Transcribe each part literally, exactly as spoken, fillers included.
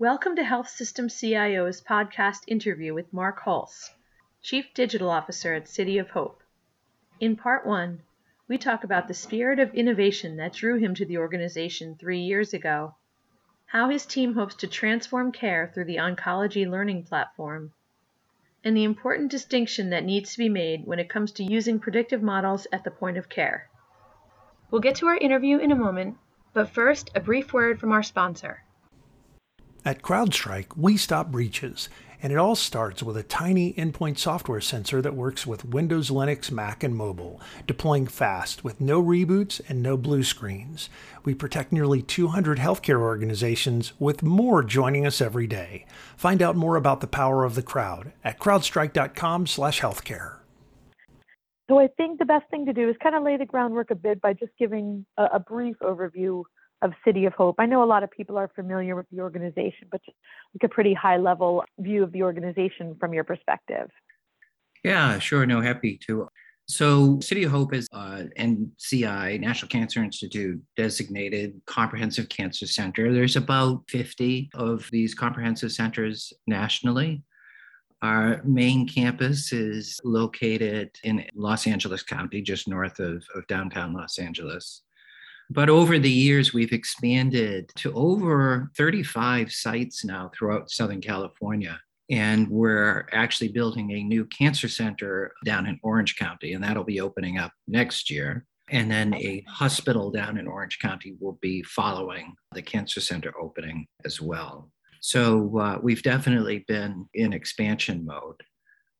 Welcome to Health System C I O's podcast interview with Mark Hulse, Chief Digital Officer at City of Hope. In part one, we talk about the spirit of innovation that drew him to the organization three years ago, how his team hopes to transform care through the Oncology Learning Platform, and the important distinction that needs to be made when it comes to using predictive models at the point of care. We'll get to our interview in a moment, but first, a brief word from our sponsor. At CrowdStrike, we stop breaches, and it all starts with a tiny endpoint software sensor that works with Windows, Linux, Mac, and mobile, deploying fast with no reboots and no blue screens. We protect nearly two hundred healthcare organizations, with more joining us every day. Find out more about the power of the crowd at crowdstrike dot com slash healthcare. So I think the best thing to do is kind of lay the groundwork a bit by just giving a, a brief overview of City of Hope. I know a lot of people are familiar with the organization, but just like a pretty high level view of the organization from your perspective. Yeah, sure. No, happy to. So City of Hope is uh, N C I, National Cancer Institute designated comprehensive cancer center. There's about fifty of these comprehensive centers nationally. Our main campus is located in Los Angeles County, just north of, of downtown Los Angeles. But over the years, we've expanded to over thirty-five sites now throughout Southern California. And we're actually building a new cancer center down in Orange County, and that'll be opening up next year. And then a hospital down in Orange County will be following the cancer center opening as well. So uh, we've definitely been in expansion mode.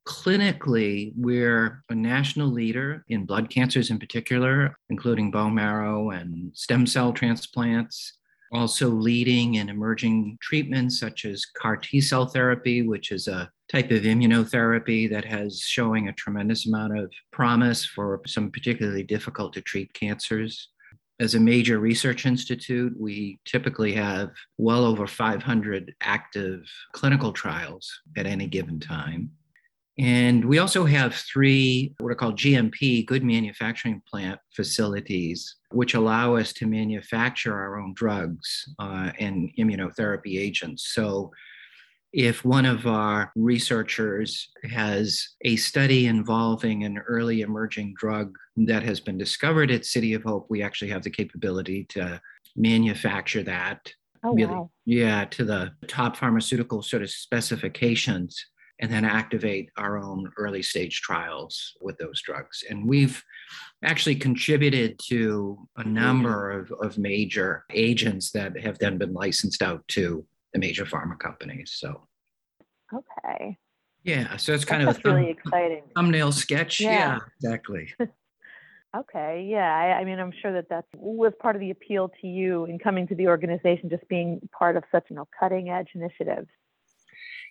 Clinically, we're a national leader in blood cancers in particular, including bone marrow and stem cell transplants, also leading in emerging treatments such as CAR T-cell therapy, which is a type of immunotherapy that has showing a tremendous amount of promise for some particularly difficult to treat cancers. As a major research institute, we typically have well over five hundred active clinical trials at any given time. And we also have three what are called G M P, good manufacturing plant facilities, which allow us to manufacture our own drugs uh, and immunotherapy agents. So if one of our researchers has a study involving an early emerging drug that has been discovered at City of Hope, we actually have the capability to manufacture that. Oh, really, wow. Yeah, to the top pharmaceutical sort of specifications, and then activate our own early stage trials with those drugs. And we've actually contributed to a number of, of major agents that have then been licensed out to the major pharma companies. So, okay. Yeah, so it's kind that of a thumb, really exciting. thumbnail sketch. Yeah, yeah, exactly. Okay, yeah. I, I mean, I'm sure that that was part of the appeal to you in coming to the organization, just being part of such, you know, cutting edge initiatives.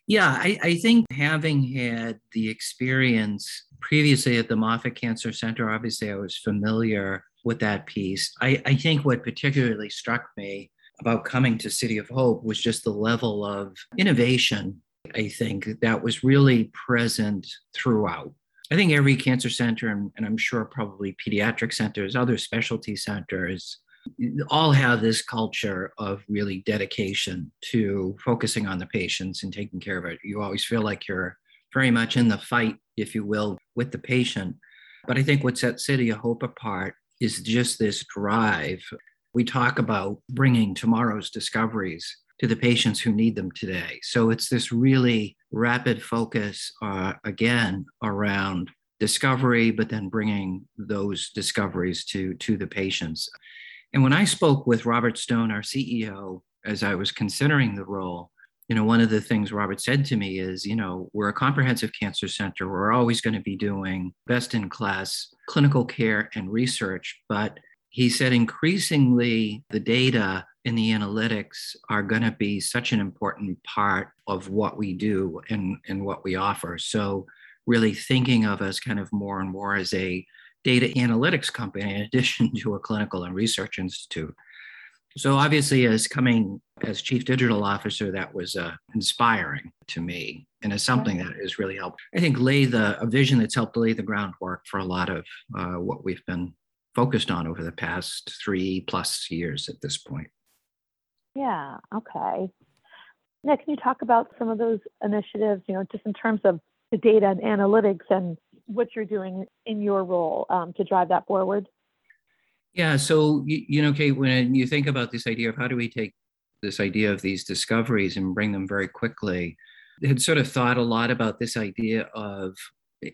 Yeah, I, I think having had the experience previously at the Moffitt Cancer Center, obviously I was familiar with that piece. I, I think what particularly struck me about coming to City of Hope was just the level of innovation, I think, that was really present throughout. I think every cancer center, and, and I'm sure probably pediatric centers, other specialty centers, all have this culture of really dedication to focusing on the patients and taking care of it. You always feel like you're very much in the fight, if you will, with the patient. But I think what sets City of Hope apart is just this drive. We talk about bringing tomorrow's discoveries to the patients who need them today. So it's this really rapid focus, uh, again, around discovery, but then bringing those discoveries to, to the patients. And when I spoke with Robert Stone, our C E O, as I was considering the role, you know, one of the things Robert said to me is, you know, we're a comprehensive cancer center. We're always going to be doing best-in-class clinical care and research. But he said, increasingly, the data and the analytics are going to be such an important part of what we do and, and what we offer. So really thinking of us kind of more and more as a data analytics company in addition to a clinical and research institute. So obviously, as coming as Chief Digital Officer, that was uh, inspiring to me and is something that has really helped, I think, lay the a vision that's helped lay the groundwork for a lot of uh, what we've been focused on over the past three plus years at this point. Yeah, okay. Yeah, can you talk about some of those initiatives, you know, just in terms of the data and analytics and what you're doing in your role um, to drive that forward? Yeah, so, you, you know, Kate, when you think about this idea of how do we take this idea of these discoveries and bring them very quickly, I had sort of thought a lot about this idea of,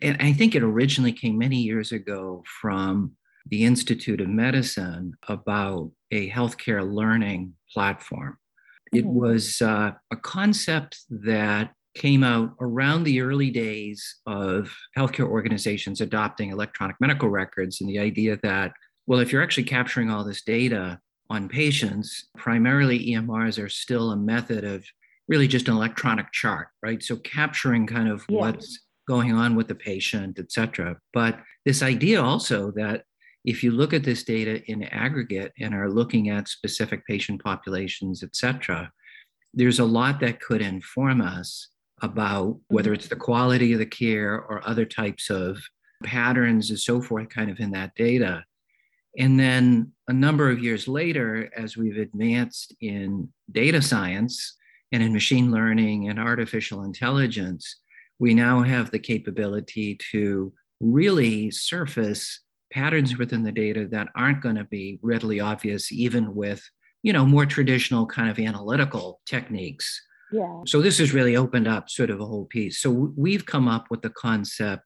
and I think it originally came many years ago from the Institute of Medicine about a healthcare learning platform. It was uh, a concept that came out around the early days of healthcare organizations adopting electronic medical records, and the idea that, well, if you're actually capturing all this data on patients, primarily E M Rs are still a method of really just an electronic chart, right? So capturing kind of yeah. what's going on with the patient, et cetera. But this idea also that if you look at this data in aggregate and are looking at specific patient populations, et cetera, there's a lot that could inform us about whether it's the quality of the care or other types of patterns and so forth, kind of in that data. And then a number of years later, as we've advanced in data science and in machine learning and artificial intelligence, we now have the capability to really surface patterns within the data that aren't going to be readily obvious, even with, you know, more traditional kind of analytical techniques. Yeah. So this has really opened up sort of a whole piece. So we've come up with the concept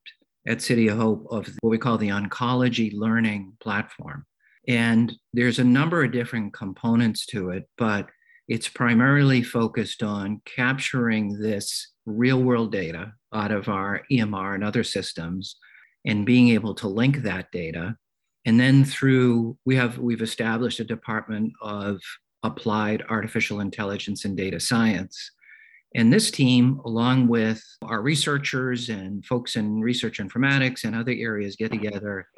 at City of Hope of what we call the Oncology Learning Platform. And there's a number of different components to it, but it's primarily focused on capturing this real-world data out of our E M R and other systems, and being able to link that data. And then through, we have, we've established a department of applied artificial intelligence and data science. And this team, along with our researchers and folks in research informatics and other areas, get together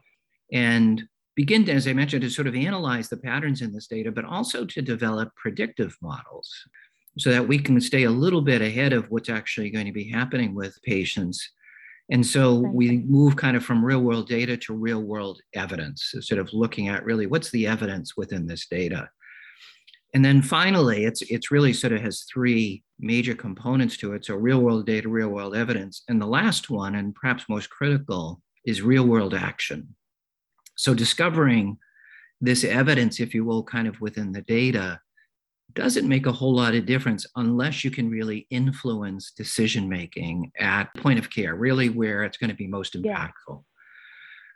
and begin to, as I mentioned, to sort of analyze the patterns in this data, but also to develop predictive models so that we can stay a little bit ahead of what's actually going to be happening with patients. And so we move kind of from real world data to real world evidence, sort of looking at really what's the evidence within this data. And then finally, it's it's really sort of has three major components to it. So real world data, real world evidence. And the last one, and perhaps most critical, is real world action. So discovering this evidence, if you will, kind of within the data doesn't make a whole lot of difference unless you can really influence decision-making at point of care, really where it's going to be most impactful. Yeah.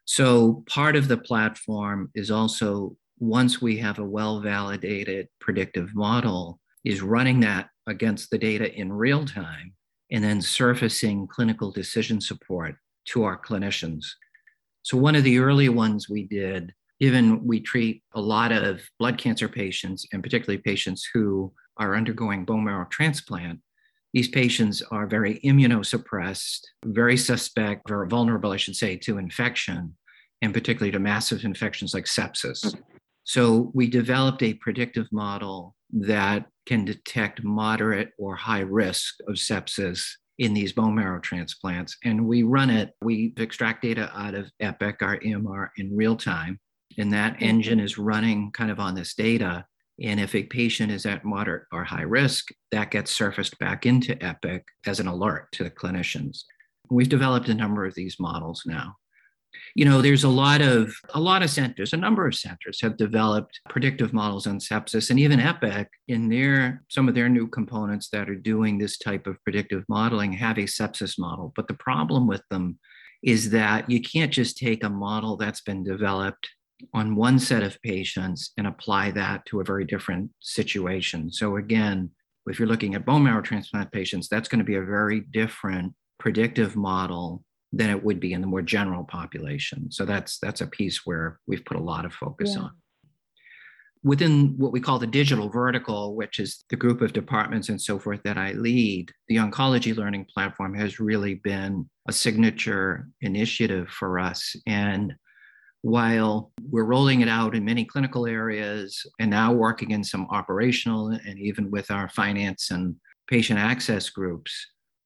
So part of the platform is also, once we have a well-validated predictive model, is running that against the data in real time and then surfacing clinical decision support to our clinicians. So one of the early ones we did, given we treat a lot of blood cancer patients, and particularly patients who are undergoing bone marrow transplant, these patients are very immunosuppressed, very suspect, very vulnerable, I should say, to infection, and particularly to massive infections like sepsis. So we developed a predictive model that can detect moderate or high risk of sepsis in these bone marrow transplants. And we run it, we extract data out of EPIC, our E M R, in real time. And that engine is running kind of on this data. And if a patient is at moderate or high risk, that gets surfaced back into EPIC as an alert to the clinicians. We've developed a number of these models now. You know, there's a lot of a lot of centers, a number of centers have developed predictive models on sepsis, and even EPIC in their some of their new components that are doing this type of predictive modeling have a sepsis model. But the problem with them is that you can't just take a model that's been developed on one set of patients and apply that to a very different situation. So again, if you're looking at bone marrow transplant patients, that's going to be a very different predictive model than it would be in the more general population. So that's that's a piece where we've put a lot of focus yeah. on. Within what we call the digital vertical, which is the group of departments and so forth that I lead, the Oncology Learning Platform has really been a signature initiative for us. And while we're rolling it out in many clinical areas and now working in some operational and even with our finance and patient access groups,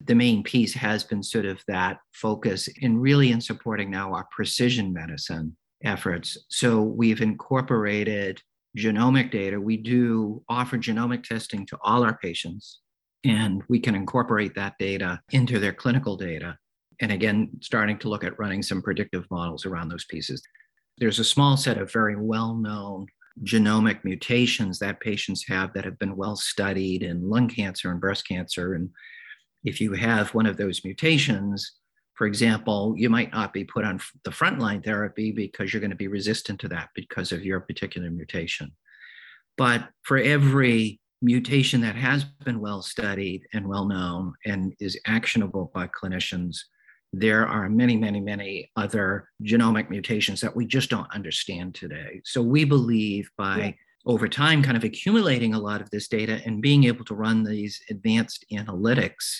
the main piece has been sort of that focus in really in supporting now our precision medicine efforts. So we've incorporated genomic data. We do offer genomic testing to all our patients and we can incorporate that data into their clinical data. And again, starting to look at running some predictive models around those pieces. There's a small set of very well-known genomic mutations that patients have that have been well studied in lung cancer and breast cancer. And if you have one of those mutations, for example, you might not be put on the frontline therapy because you're going to be resistant to that because of your particular mutation. But for every mutation that has been well studied and well known and is actionable by clinicians, there are many, many, many other genomic mutations that we just don't understand today. So we believe by yeah. over time kind of accumulating a lot of this data and being able to run these advanced analytics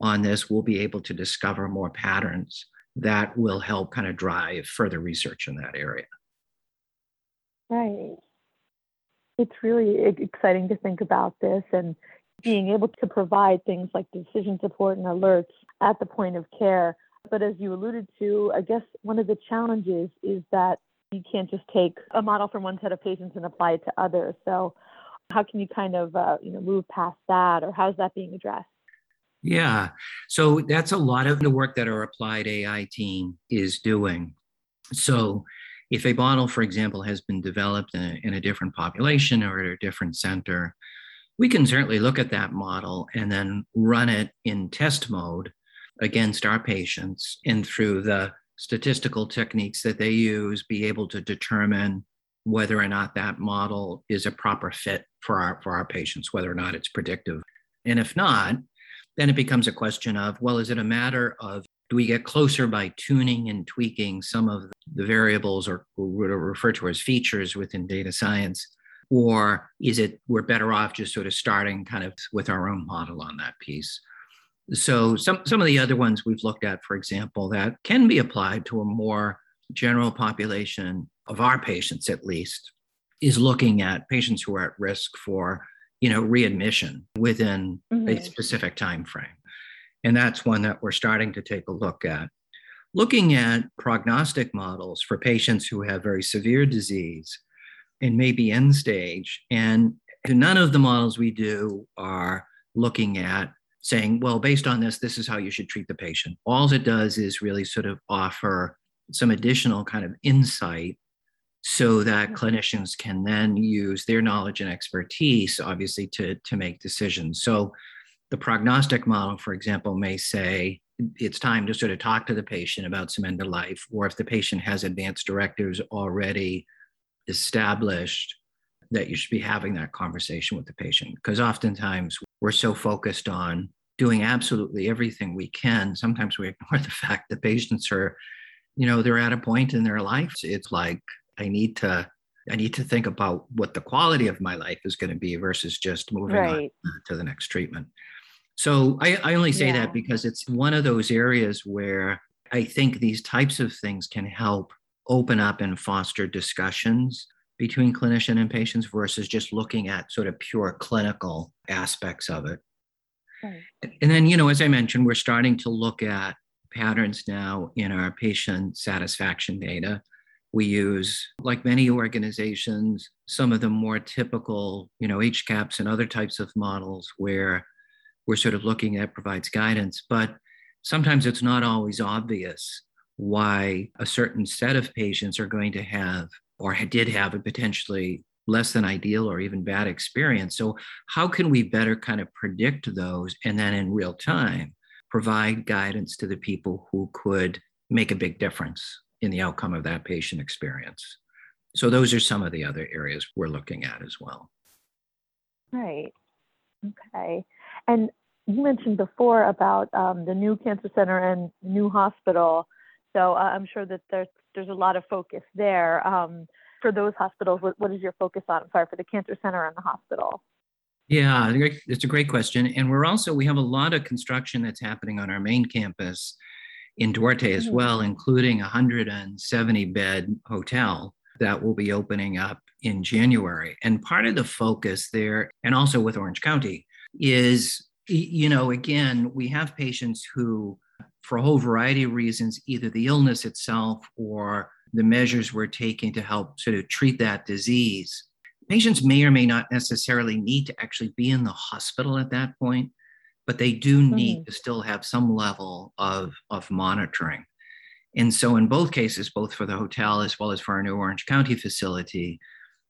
on this, we'll be able to discover more patterns that will help kind of drive further research in that area. Right. It's really exciting to think about this and being able to provide things like decision support and alerts at the point of care. But as you alluded to, I guess one of the challenges is that you can't just take a model from one set of patients and apply it to others. So how can you kind of uh, you know, move past that, or how's that being addressed? Yeah, so that's a lot of the work that our applied A I team is doing. So if a model, for example, has been developed in a, in a different population or at a different center, we can certainly look at that model and then run it in test mode against our patients, and through the statistical techniques that they use, be able to determine whether or not that model is a proper fit for our, for our patients, whether or not it's predictive. And if not, then it becomes a question of, well, is it a matter of, do we get closer by tuning and tweaking some of the variables, or what are referred to as features within data science? Or is it we're better off just sort of starting kind of with our own model on that piece? So some, some of the other ones we've looked at, for example, that can be applied to a more general population of our patients, at least, is looking at patients who are at risk for, you know, readmission within mm-hmm. a specific time frame. And that's one that we're starting to take a look at. Looking at prognostic models for patients who have very severe disease and maybe end stage, and none of the models we do are looking at saying, well, based on this, this is how you should treat the patient. All it does is really sort of offer some additional kind of insight so that clinicians can then use their knowledge and expertise, obviously, to, to make decisions. So the prognostic model, for example, may say it's time to sort of talk to the patient about some end of life, or if the patient has advanced directives already established, that you should be having that conversation with the patient. Because oftentimes we're so focused on doing absolutely everything we can, sometimes we ignore the fact that patients are, you know, they're at a point in their lives. It's like, I need to I need to think about what the quality of my life is going to be versus just moving right. on to the next treatment. So I, I only say yeah. that because it's one of those areas where I think these types of things can help open up and foster discussions between clinician and patients versus just looking at sort of pure clinical aspects of it. Right. And then, you know, as I mentioned, we're starting to look at patterns now in our patient satisfaction data. We use, like many organizations, some of the more typical, you know, H CAPs and other types of models where we're sort of looking at provides guidance, but sometimes it's not always obvious why a certain set of patients are going to have, or did have, a potentially less than ideal or even bad experience. So how can we better kind of predict those and then in real time provide guidance to the people who could make a big difference in the outcome of that patient experience? So those are some of the other areas we're looking at as well. Right. Okay. And you mentioned before about um, the new cancer center and new hospital. So uh, I'm sure that there's, there's a lot of focus there. Um, for those hospitals, what, what is your focus on? I'm sorry, for the cancer center and the hospital. Yeah, it's a great question. And we're also, we have a lot of construction that's happening on our main campus in Duarte as well, including a one hundred seventy bed hotel that will be opening up in January. And part of the focus there, and also with Orange County, is, you know, again, we have patients who, for a whole variety of reasons, either the illness itself or the measures we're taking to help sort of treat that disease, patients may or may not necessarily need to actually be in the hospital at that point. but they do need mm-hmm. to still have some level of, of monitoring. And so in both cases, both for the hotel as well as for our new Orange County facility,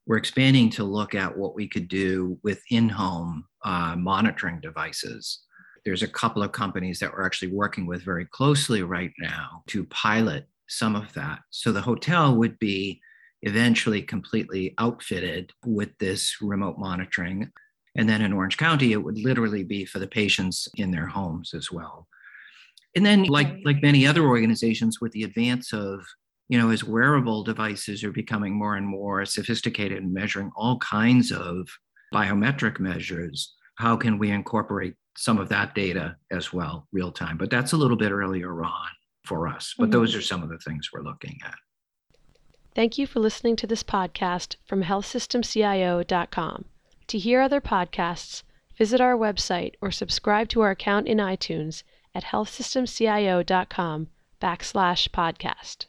we're expanding to look at what we could do with in-home uh, monitoring devices. There's a couple of companies that we're actually working with very closely right now to pilot some of that. So the hotel would be eventually completely outfitted with this remote monitoring. And then in Orange County, it would literally be for the patients in their homes as well. And then like, like many other organizations, with the advance of, you know, as wearable devices are becoming more and more sophisticated and measuring all kinds of biometric measures, how can we incorporate some of that data as well, real time? But that's a little bit earlier on for us. But mm-hmm. those are some of the things we're looking at. Thank you for listening to this podcast from health system c i o dot com. To hear other podcasts, visit our website or subscribe to our account in iTunes at health system c i o dot com backslash podcast.